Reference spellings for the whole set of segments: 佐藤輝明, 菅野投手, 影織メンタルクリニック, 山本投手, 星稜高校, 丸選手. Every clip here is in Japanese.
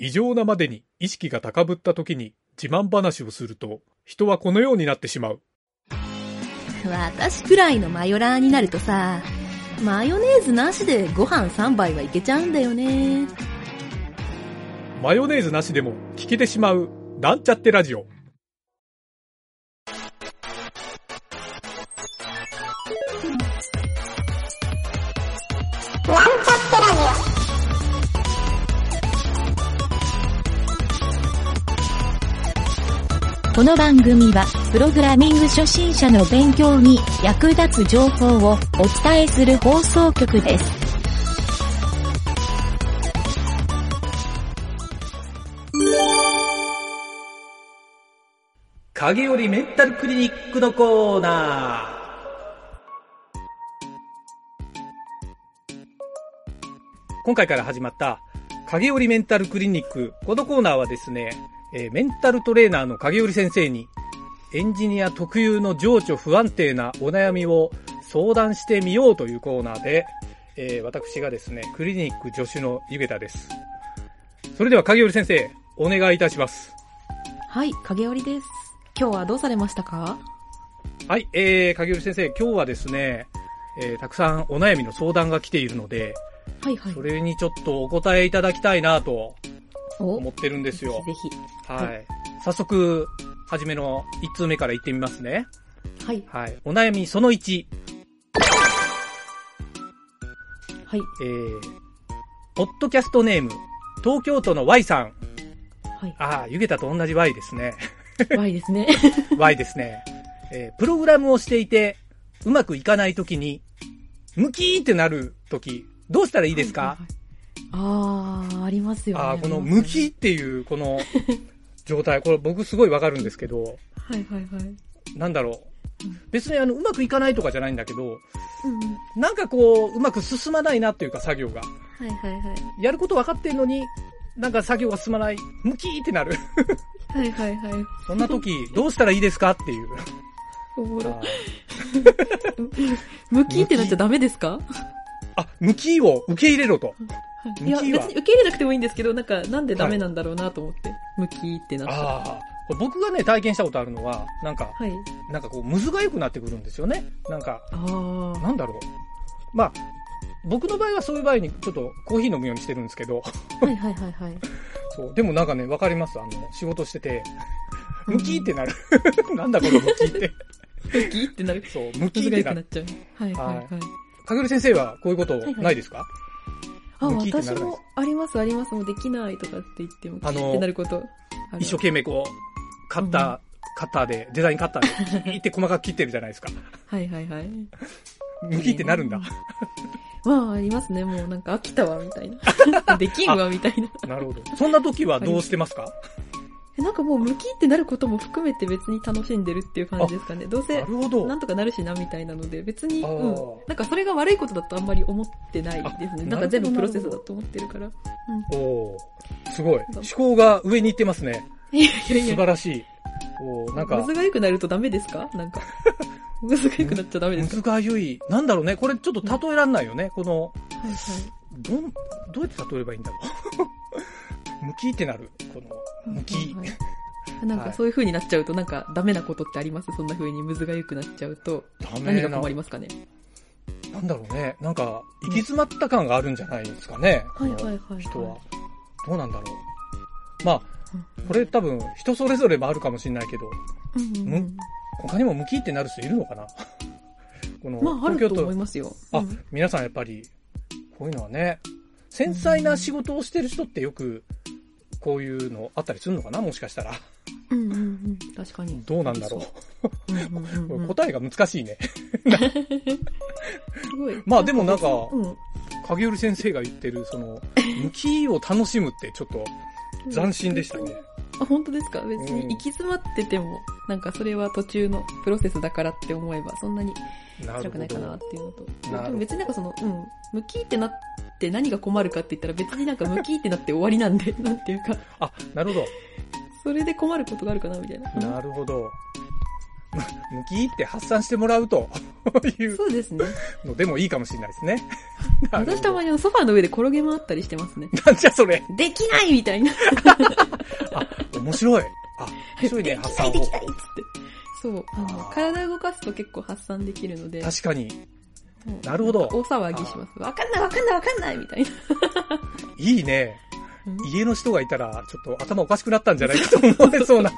異常なまでに意識が高ぶった時に自慢話をすると、人はこのようになってしまう。私くらいのマヨラーになるとさ、マヨネーズなしでご飯3杯はいけちゃうんだよね。マヨネーズなしでも聞けてしまうなんちゃってラジオ。この番組はプログラミング初心者の勉強に役立つ情報をお伝えする放送局です。影よりメンタルクリニックのコーナー。今回から始まった影よりメンタルクリニック、このコーナーはですね、メンタルトレーナーの影織先生にエンジニア特有の情緒不安定なお悩みを相談してみようというコーナーで、私がですねクリニック助手のゆげたです。それでは影織先生、お願いいたします。はい、影織です。今日はどうされましたか？はい、影織先生、今日はですね、たくさんお悩みの相談が来ているので、はいはい、それにちょっとお答えいただきたいなと思ってるんですよ。ぜひぜひ。はい。早速、はじめの1通目から行ってみますね。はい。はい。お悩みその1。はい。ポッドキャストネーム、東京都の Y さん。はい。ああ、ゆげたと同じ Y ですね。Y ですね。Y ですね。プログラムをしていて、うまくいかないときに、ムキーってなるとき、どうしたらいいですか？はいはいはい、ありますよね。このムキっていうこの状態、これ僕すごいわかるんですけど。はいはいはい。なんだろう。別にうまくいかないとかじゃないんだけど、うん、なんかうまく進まないなっていうか、作業が。はいはいはい。やることわかってんのに、なんか作業が進まない。ムキってなる。はいはいはい。そんな時、どうしたらいいですかっていう。おもろ。ムキってなっちゃダメですか？ムキを受け入れろと。いや、別に受け入れなくてもいいんですけど、なんでダメなんだろうなと思って、ムキってなったら。僕がね、体験したことあるのは、はい、むずがよくなってくるんですよね。なんだろう。まあ、僕の場合はそういう場合に、ちょっとコーヒー飲むようにしてるんですけど。はいはいはいはい。そう、でもわかります。仕事してて、ムキってなる。なんだこのムキって。ムキってなる。そう、ムキってなる。はいはいはい。影織先生はこういうことないですか？はいはい、私もありますあります。もうできないとかって言ってもキーってなること、一生懸命カッターで、デザインカッターでキーって細かく切ってるじゃないですか。はいはいはい。ムキーってなるんだ。まあありますね。もう飽きたわみたいな。できんわみたいな。なるほど。そんな時はどうしてますか？もうムキーってなることも含めて別に楽しんでるっていう感じですかね。どうせなんとかなるしなみたいなので、別にそれが悪いことだとあんまり思ってないですね。全部プロセスだと思ってるから。うん、すごい思考が上に行ってますね。素晴らしい。むずがゆくなるとダメですか？むずがゆくなっちゃダメですか？むずがゆい、なんだろうね。これちょっと例えらんないよね。はいはい、どうやって例えればいいんだろう。ムキってなる。ムキ。そういう風になっちゃうと、ダメなことってあります？そんな風にむずがゆくなっちゃうと。何が困りますかね？なんだろうね。行き詰まった感があるんじゃないですかね。はいはいはい。人は。どうなんだろう。まあ、これ多分、人それぞれもあるかもしれないけど、他にもムキってなる人いるのかな？あると思いますよ。皆さんやっぱり、こういうのはね、繊細な仕事をしてる人ってよく、こういうのあったりするのかな、もしかしたら。確かに。どうなんだろう。答えが難しいね。すごい。まあでも影織先生が言ってる、向きを楽しむってちょっと斬新でしたね。本当ですか？別に行き詰まってても、それは途中のプロセスだからって思えば、そんなに辛くないかなっていうのと。でも別に向きってなって何が困るかって言ったら、別に向きってなって終わりなんで、なんていうか。なるほど。それで困ることがあるかなみたいな。なるほど。ムキーって発散してもらうというそうですねのでもいいかもしれないですね。私たまにソファーの上で転げ回ったりしてますね。なんじゃそれ。できないみたいなあ、面白い。あ、面白いね、発散できないっつって。そう、体動かすと結構発散できるので。確かに。なるほど。大騒ぎします。わかんないみたいな。いいね。家の人がいたら、ちょっと頭おかしくなったんじゃないかと思われそうな。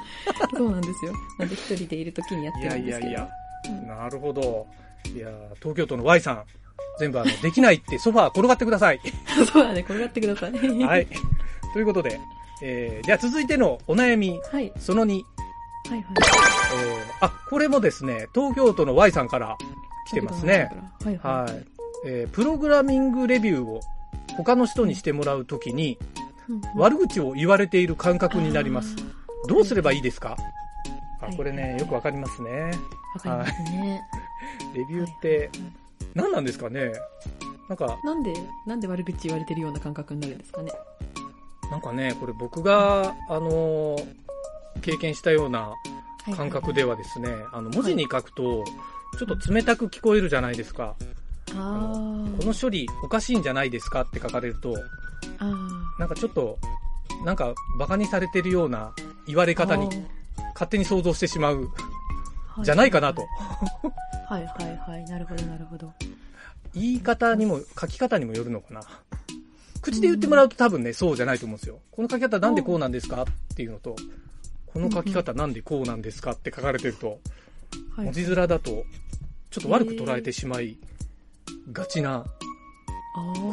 そうなんですよ。なんで一人でいるときにやってるんですけど。いや、なるほど。いや、東京都の Y さん。全部できないってソファー転がってください。そうだね、転がってください。はい。ということで、じゃあ続いてのお悩み、はい、その2。はいはい。これもですね、東京都の Y さんから来てますね。はいはい。はい、プログラミングレビューを他の人にしてもらうときに、悪口を言われている感覚になります。どうすればいいですか？あ、これね、よくわかりますね。わかりますね。レビューって何なんですかね。なんで悪口言われてるような感覚になるんですかね。なんかね、これ僕が経験したような感覚ではですね、文字に書くとちょっと冷たく聞こえるじゃないですか。この処理おかしいんじゃないですかって書かれると。なんかちょっとなんかバカにされてるような言われ方に勝手に想像してしまうじゃないかなと。はいはいはい、なるほどなるほど。言い方にも書き方にもよるのかな。口で言ってもらうと多分ね、そうじゃないと思うんですよ。この書き方なんでこうなんですかっていうのと、この書き方なんでこうなんですかって書かれてると、文字面だとちょっと悪く捉えてしまいがちな、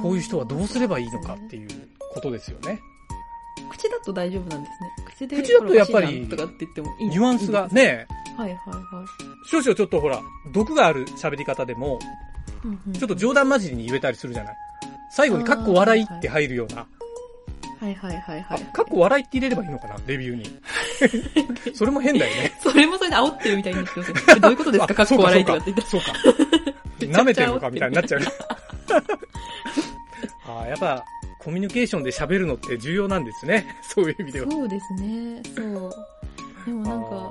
こういう人はどうすればいいのかっていうことですよね。口だと大丈夫なんですね。口だとやっぱりとかって言ってもいい、ニュアンスがね、はいはいはい。少々ちょっとほら毒がある喋り方でも、ちょっと冗談交じりに言えたりするじゃない。最後にかっこ笑いって入るような。はいはいはいはい。かっこ笑いって入れればいいのかな、レビューに。それも変だよね。それもそれで煽ってるみたいになってますね。どういうことですか、かっこ笑いとかって言ったら。そうか。舐めてるのかみたいになっちゃう。やっぱコミュニケーションで喋るのって重要なんですね。そういう意味では。そうですね。そう。でもなんか、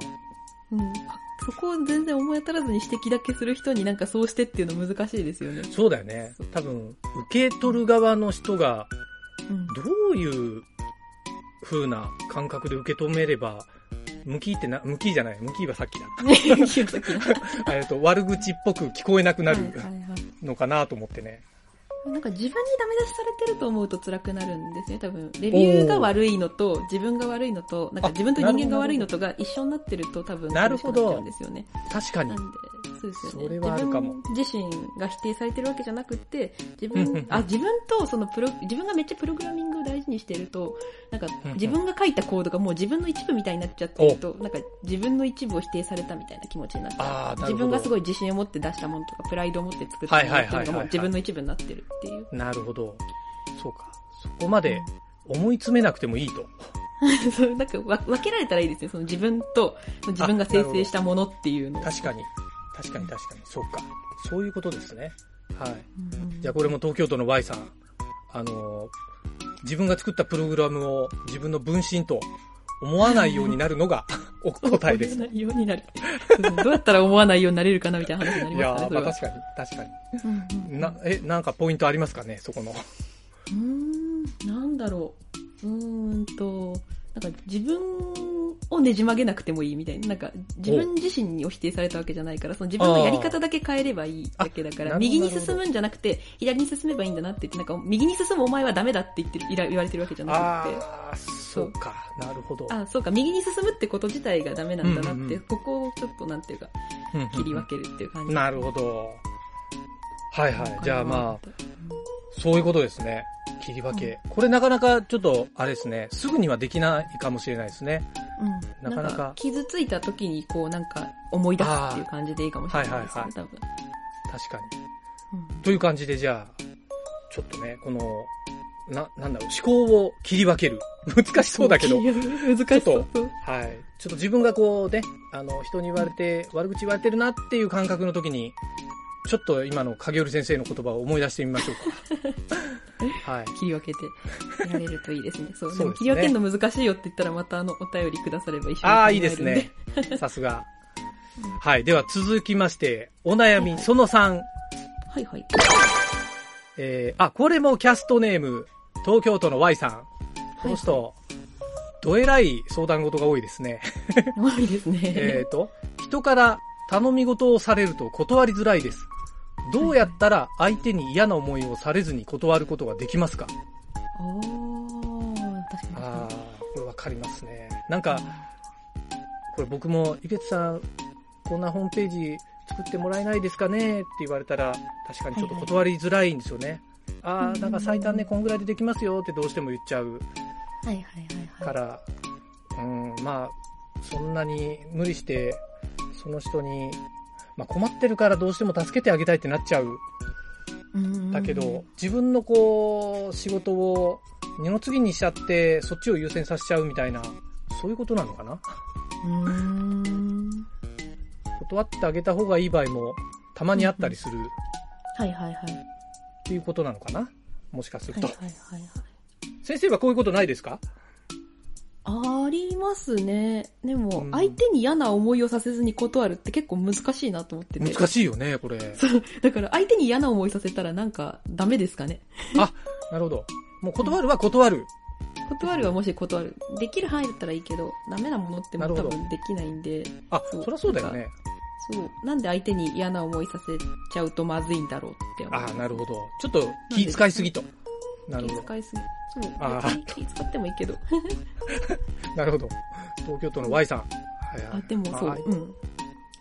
そこを全然思い当たらずに指摘だけする人になんかそうしてっていうの難しいですよね。そうだよね。多分受け取る側の人がどういう風な感覚で受け止めれば、ムキーじゃない、ムキーはさっきだ。ムキーはさっきだ。悪口っぽく聞こえなくなるのかなと思ってね。なんか自分にダメ出しされてると思うと辛くなるんですね、多分。レビューが悪いのと、自分が悪いのと、なんか自分と人間が悪いのとが一緒になってると多分苦しくなっちゃうんですよね。確かに。なんで、そうですよね。それはあるかも。自身が否定されてるわけじゃなくて、自分とその自分がめっちゃプログラミングを大事にしてると、なんか自分が書いたコードがもう自分の一部みたいになっちゃってると、なんか自分の一部を否定されたみたいな気持ちになっちゃう。自分がすごい自信を持って出したものとか、プライドを持って作ったものとかも自分の一部になってる。なるほど。そうか。そこまで思い詰めなくてもいいと。なんか分けられたらいいですね。その自分と自分が生成したものっていうのを。確かに。そうか。そういうことですね。はい。じゃあこれも東京都の Y さん。自分が作ったプログラムを自分の分身と思わないようになるのがお答えです。思わないようになる。どうやったら思わないようになれるかなみたいな話になりますね。いや、まあ、確かに。なんかポイントありますかね、そこの。なんだろう。なんか自分をねじ曲げなくてもいいみたいな。なんか自分自身に否定されたわけじゃないから、その自分のやり方だけ変えればいいだけだから、右に進むんじゃなくて、左に進めばいいんだなって言って、なんか右に進むお前はダメだって言われてるわけじゃなくて。そうか、なるほど。そうか、右に進むってこと自体がダメなんだなって、ここをちょっとなんていうか、切り分けるっていう感じ。なるほど。はいはい。じゃあまあ、そういうことですね。切り分け。これなかなかちょっと、あれですね、すぐにはできないかもしれないですね。なんか傷ついた時にこうなんか思い出すっていう感じでいいかもしれないですね、多分。確かに。という感じで、じゃあ、ちょっとね、この、なんだろう、思考を切り分ける。難しそうだけど。難しそう。はい。ちょっと自分がこうね、人に言われて、悪口言われてるなっていう感覚の時に、ちょっと今の影織先生の言葉を思い出してみましょうか。はい、切り分けてやれるといいですね。そう。でも切り分けるの難しいよって言ったらまたお便りくだされば一緒に考えるんで。ああ、いいですね。さすが。はい。では続きまして、お悩みその3。はいはい。これもキャストネーム、東京都の Y さん。この人、どえらい相談事が多いですね。多いですね。人から頼み事をされると断りづらいです。どうやったら相手に嫌な思いをされずに断ることができますか？確かに。ああ、これわかりますね。なんか、これ僕も、ゆげつさん、こんなホームページ作ってもらえないですかねって言われたら、確かにちょっと断りづらいんですよね。はいはい、なんか最短ね、こんぐらいでできますよってどうしても言っちゃう。はいはいはい。から、そんなに無理して、その人に、困ってるからどうしても助けてあげたいってなっちゃう。だけど、自分の仕事を二の次にしちゃって、そっちを優先させちゃうみたいな、そういうことなのかな？断ってあげた方がいい場合も、たまにあったりする。はいはいはい。っていうことなのかな？もしかすると。はいはいはいはい。先生はこういうことないですか？ありますね。でも、相手に嫌な思いをさせずに断るって結構難しいなと思ってて。難しいよね、これ。そう。だから、相手に嫌な思いさせたらなんか、ダメですかね。あ、なるほど。もう断るは断る。断るはもし断る。できる範囲だったらいいけど、ダメなものっても多分できないんで。あ、そりゃそうだよね。そう。なんで相手に嫌な思いさせちゃうとまずいんだろうって思う。あ、なるほど。ちょっと気遣いすぎと。なるほど。気遣いすぎ。そう。気使ってもいいけど。なるほど。東京都の Y さん。あ、でもそう、はい。うん。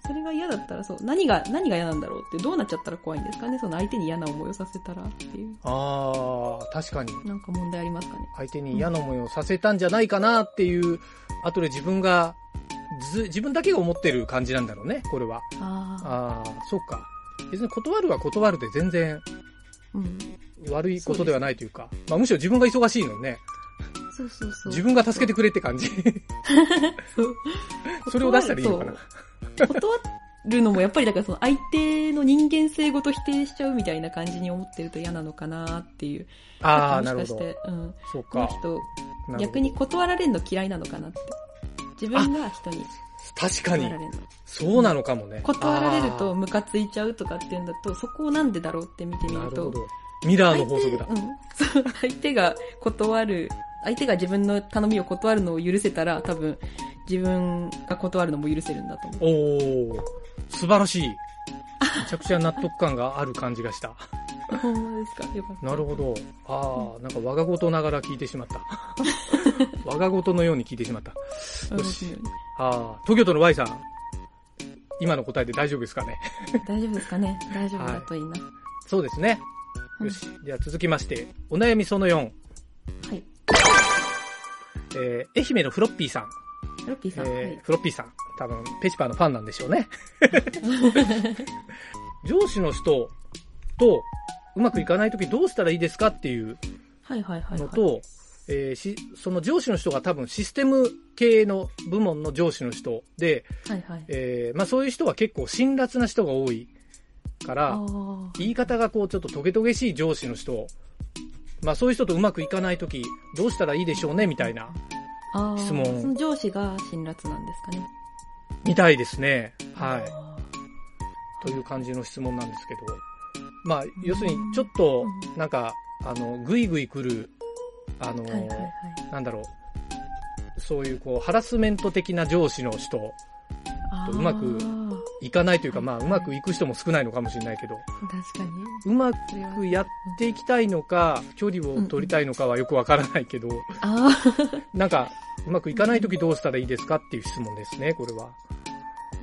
それが嫌だったらそう。何が嫌なんだろうって、どうなっちゃったら怖いんですかね。その相手に嫌な思いをさせたらっていう。ああ、確かに。なんか問題ありますかね。相手に嫌な思いをさせたんじゃないかなっていう、後で自分だけが思ってる感じなんだろうね、これは。そうか。別に断るは断るで全然。うん。悪いことではないというか。むしろ自分が忙しいのね。そうそうそう。自分が助けてくれって感じ。それを出したらいいのかな。断るのもやっぱりだからその相手の人間性ごと否定しちゃうみたいな感じに思ってると嫌なのかなっていう。ああ、なるほど。そうか。この人、逆に断られるの嫌いなのかなって。自分が人に。確かに。そうなのかもね。断られるとムカついちゃうとかっていうんだと、そこをなんでだろうって見てみると。なるほど。ミラーの法則だ。そう、相手が自分の頼みを断るのを許せたら、多分、自分が断るのも許せるんだと思う。おー、素晴らしい。めちゃくちゃ納得感がある感じがした。ほんまですか？よかった。なるほど。なんか我が事ながら聞いてしまった。我が事のように聞いてしまった。よし。東京都の Y さん、今の答えで大丈夫ですかね？大丈夫ですかね？大丈夫だといいな。はい、そうですね。よし。では続きまして、お悩みその4。はい。愛媛のフロッピーさん。フロッピーさん。フロッピーさん。多分、ペチパーのファンなんでしょうね。上司の人とうまくいかないときどうしたらいいですかっていうのと、その上司の人が多分システム系の部門の上司の人で、そういう人は結構辛辣な人が多い。から言い方がちょっとトゲトゲしい上司の人、そういう人とうまくいかないときどうしたらいいでしょうねみたいな質問。その上司が辛辣なんですかね。みたいですね。はい。という感じの質問なんですけど、要するにちょっとなんかグイグイ来るなんだろう、そういうハラスメント的な上司の人とうまくいかないというか、うまくいく人も少ないのかもしれないけど。確かに。うまくやっていきたいのか、距離を取りたいのかはよくわからないけど。なんか、うまくいかないときどうしたらいいですかっていう質問ですね、これは。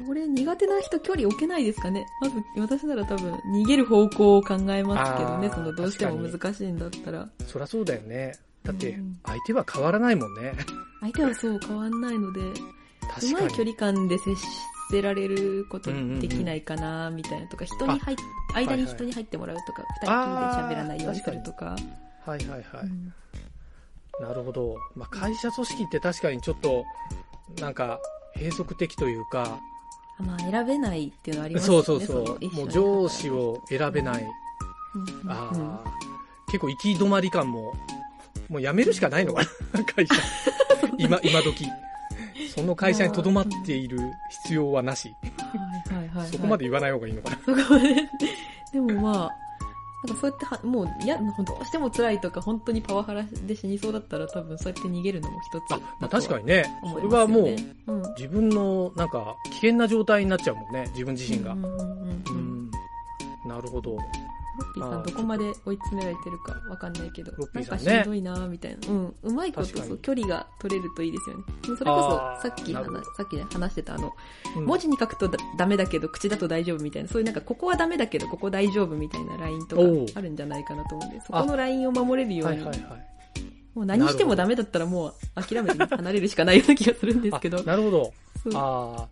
これ苦手な人距離置けないですかね。まず、私なら多分、逃げる方向を考えますけどね、どうしても難しいんだったら。そりゃそうだよね。だって、相手は変わらないもんね。相手はそう、変わんないので、うまい距離感で接してられることできないかなみたいなとか、間に人に入ってもらうとか、二人きりで喋らないようにするとか。はいはいはい。なるほど。会社組織って確かにちょっとなんか閉塞的というか、選べないっていうのありますよね。そうそうそう。もう上司を選べない。結構行き止まり感もうやめるしかないのかな会社。今時。その会社に留まっている必要はなし。はいはいはいはい、そこまで言わない方がいいのかな。でもまあ、なんかそうやってもうどうしても辛いとか本当にパワハラで死にそうだったら多分そうやって逃げるのも一つだとは思いますよね。確かにね、それはもう、うん、自分のなんか危険な状態になっちゃうもんね、自分自身が。うんうんうんうん、なるほど。ロッピーさんどこまで追い詰められてるかわかんないけど、ロッピーさんね、なんかしんどいなみたいな。うん、うまいことそう距離が取れるといいですよね。それこそさっき話してたうん、文字に書くとダメだけど口だと大丈夫みたいな、そういうなんかここはダメだけどここ大丈夫みたいなラインとかあるんじゃないかなと思うんで、そこのラインを守れるように。はいはいはい、もう何してもダメだったらもう諦めて離れるしかないような気がするんですけど。なるほど。ああ。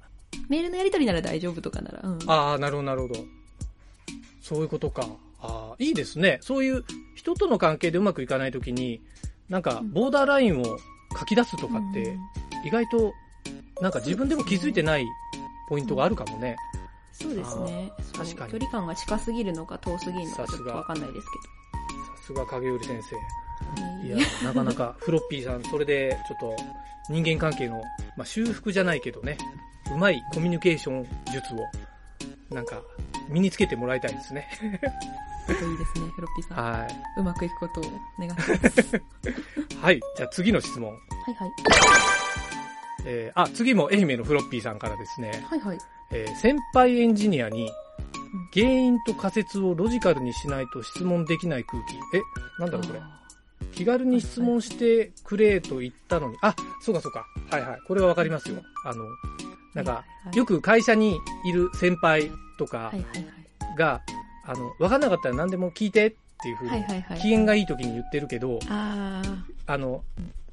メールのやり取りなら大丈夫とかなら。うん、ああ、なるほどなるほど。そういうことか。あ、いいですね。そういう人との関係でうまくいかないときに、なんかボーダーラインを書き出すとかって、意外となんか自分でも気づいてないポイントがあるかもね。そうですね。確かに。距離感が近すぎるのか遠すぎるのかちょっとわかんないですけど。さすが影織先生。いや、なかなかフロッピーさん、それでちょっと人間関係の、まあ、修復じゃないけどね、うまいコミュニケーション術を、なんか、身につけてもらいたいですね。いいですね、フロッピーさん。はい。うまくいくことを願ってます。はい。じゃあ次の質問。はいはい。次も愛媛のフロッピーさんからですね。はいはい。先輩エンジニアに、原因と仮説をロジカルにしないと質問できない空気。なんだろうこれ。気軽に質問してくれと言ったのに。あ、そうかそうか。はいはい。これはわかりますよ。なんか、はいはい、よく会社にいる先輩とかが、はいはいはい、分かんなかったら何でも聞いてっていうふうに、はいはいはい、機嫌がいい時に言ってるけど、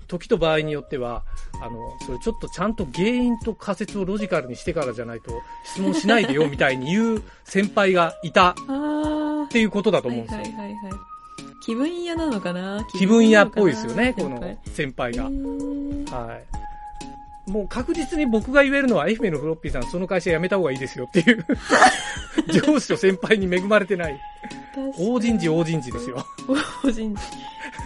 時と場合によっては、それちょっとちゃんと原因と仮説をロジカルにしてからじゃないと質問しないでよみたいに言う先輩がいたっていうことだと思うんですよ。はいはいはいはい、気分屋なのかな、気分屋っぽいですよね、この先輩が。はい。もう確実に僕が言えるのは、愛媛のフロッピーさん、その会社辞めた方がいいですよっていう。上司と先輩に恵まれてない。大人事ですよ。大人事。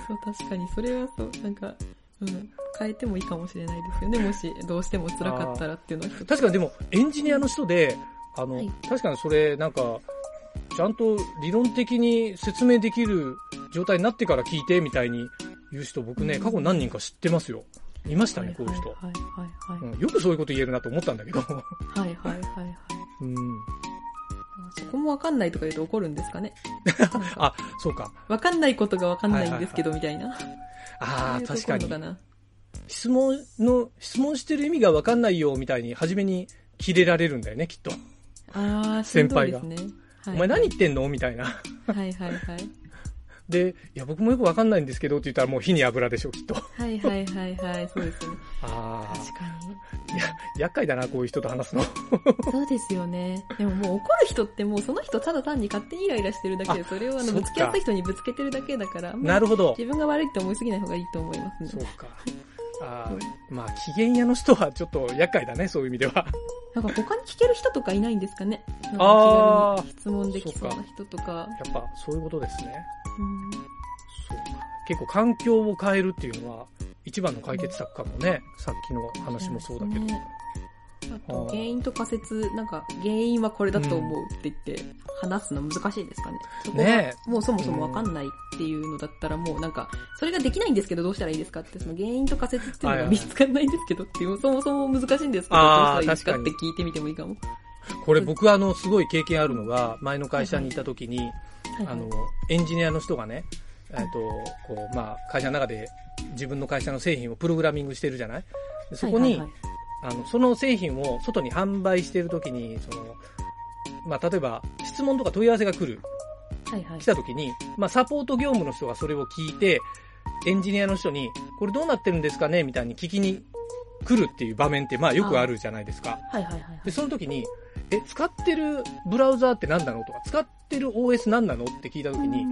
そう、確かに。それはそう、なんか、うん、変えてもいいかもしれないですよね。もし、どうしても辛かったらっていうのは。確かにでも、エンジニアの人で、はい、確かにそれ、なんか、ちゃんと理論的に説明できる状態になってから聞いてみたいに言う人、僕ね、過去何人か知ってますよ。いましたね、こういう人。はいはいはいはい、うん。よくそういうこと言えるなと思ったんだけど。はいはいはいはい。うん。そこもわかんないとか言うと怒るんですかね。あ、そうか。わかんないことがわかんないんですけど、みたいな。ああ、確かに。質問してる意味がわかんないよ、みたいに、初めにキレられるんだよね、きっと。ああ、先輩が。そうですね。はいはい、お前何言ってんのみたいな。はいはいはい。で、いや、僕もよくわかんないんですけどって言ったらもう火に油でしょ、きっと。はいはいはいはい、そうですね。ああ。確かに。いや、厄介だな、こういう人と話すの。そうですよね。でももう怒る人ってもうその人ただ単に勝手にイライラしてるだけで、それをぶつけ合った人にぶつけてるだけだから、なるほど。自分が悪いって思いすぎない方がいいと思いますね。そうか。ああ、まあ、機嫌屋の人はちょっと厄介だね、そういう意味では。なんか他に聞ける人とかいないんですかね。なんか気軽に質問できそうな人とか。やっぱそういうことですね。うん、そうか。結構環境を変えるっていうのは一番の解決策かもね。うん、さっきの話もそうだけど。ね、あと原因と仮説、なんか原因はこれだと思うって言って話すの難しいですかね。うん、そこがもうそもそもわかんないっていうのだったらもうなんか、それができないんですけどどうしたらいいですかって、その原因と仮説っていうのが見つかんないんですけどっていう、そもそも難しいんですけどどうしたらいいですかって聞いてみてもいいかも。これ僕すごい経験あるのが、前の会社にいた時に、はいはい、エンジニアの人がね、こう、まあ、会社の中で自分の会社の製品をプログラミングしてるじゃない？でそこに、はいはいはい、その製品を外に販売してる時に、まあ、例えば質問とか問い合わせがはいはい、来た時に、まあ、サポート業務の人がそれを聞いて、エンジニアの人に、これどうなってるんですかね？みたいに聞きに来るっていう場面って、まあ、よくあるじゃないですか。はいはいはいはい、で、その時に、使ってるブラウザーって何なのとか、使ってる OS 何なのって聞いたときに、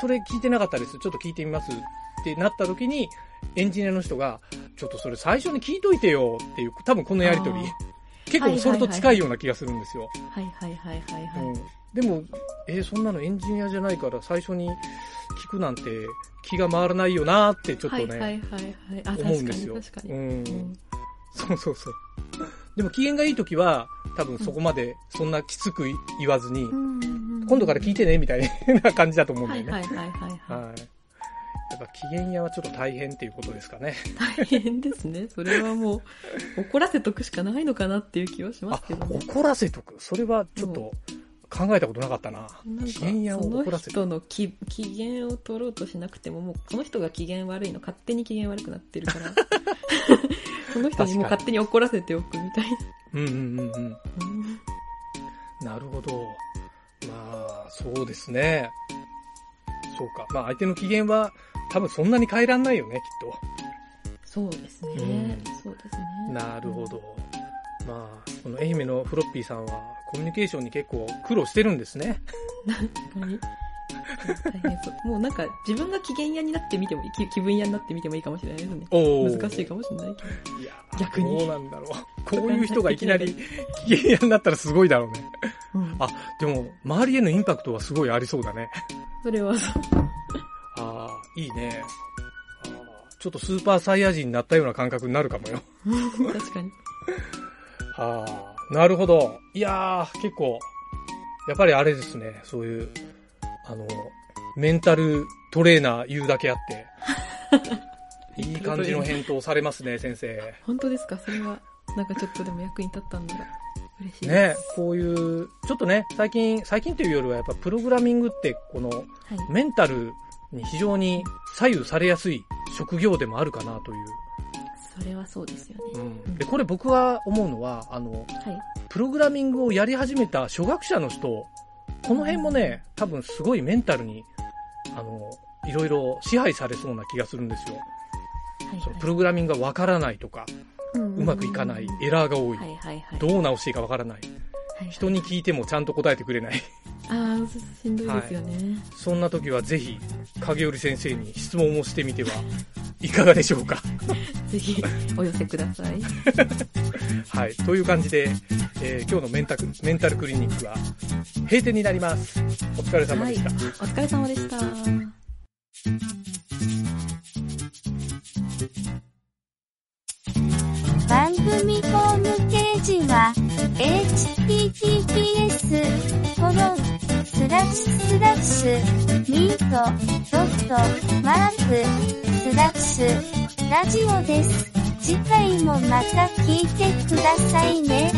それ聞いてなかったです。ちょっと聞いてみますってなったときに、エンジニアの人が、ちょっとそれ最初に聞いといてよっていう、多分このやりとり、結構それと近いような気がするんですよ。はいはいはいはいはい。うん、でも、そんなのエンジニアじゃないから最初に聞くなんて気が回らないよなーってちょっとね、思うんですよ。確かに。うん。そうそうそう。でも機嫌がいい時は多分そこまでそんなきつく言わずに、うん、今度から聞いてねみたいな感じだと思うんだよね。はいはいはいはい、はい。やっぱ機嫌屋はちょっと大変っていうことですかね。大変ですね。それはもう怒らせとくしかないのかなっていう気はしますけど、ね。怒らせとく。それはちょっと考えたことなかったな。機嫌屋を怒らせる。その人の機嫌を取ろうとしなくても、もうその人が機嫌悪いの勝手に機嫌悪くなってるから。その人にも勝手に怒らせておくみたいな。うんうんうんうん。なるほど。まあそうですね。そうか。まあ相手の機嫌は多分そんなに変えらんないよね、きっと。そうですね。うん、そうですね。なるほど。まあこの愛媛のフロッピーさんはコミュニケーションに結構苦労してるんですね。大変そう。もうなんか自分が機嫌屋になってみても気分屋になってみてもいいかもしれないですね。難しいかもしれないけど。いや逆に。どうなんだろう。こういう人がいきなり機嫌屋になったらすごいだろうね。うん、あ、でも周りへのインパクトはすごいありそうだね。それはそう。ああ、いいね。ああ、ちょっとスーパーサイヤ人になったような感覚になるかもよ。確かに。ああ、なるほど。いやー、結構やっぱりあれですね。そういう。メンタルトレーナー言うだけあっていい感じの返答されますね先生。本当ですか。それはなんかちょっとでも役に立ったんだら嬉しいですね。こういうちょっとね最近というよりはやっぱプログラミングってこのメンタルに非常に左右されやすい職業でもあるかなという。それはそうですよね、うん、でこれ僕は思うのはプログラミングをやり始めた初学者の人この辺もね、多分すごいメンタルに、いろいろ支配されそうな気がするんですよ。はいはい、そのプログラミングがわからないとか、うまくいかない、エラーが多い、はいはいはい、どう直していいかわからない、はいはい、人に聞いてもちゃんと答えてくれない。ああ、しんどいですよね。はい、そんな時はぜひ、影織先生に質問をしてみてはいかがでしょうか。ぜひ、お寄せください。はい、という感じで、今日のメンタルクリニックは閉店になります。お疲れ様でした。はい、お疲れ様でした。番組ホームページは https://meet.mark/radio です。次回もまた聞いてくださいね。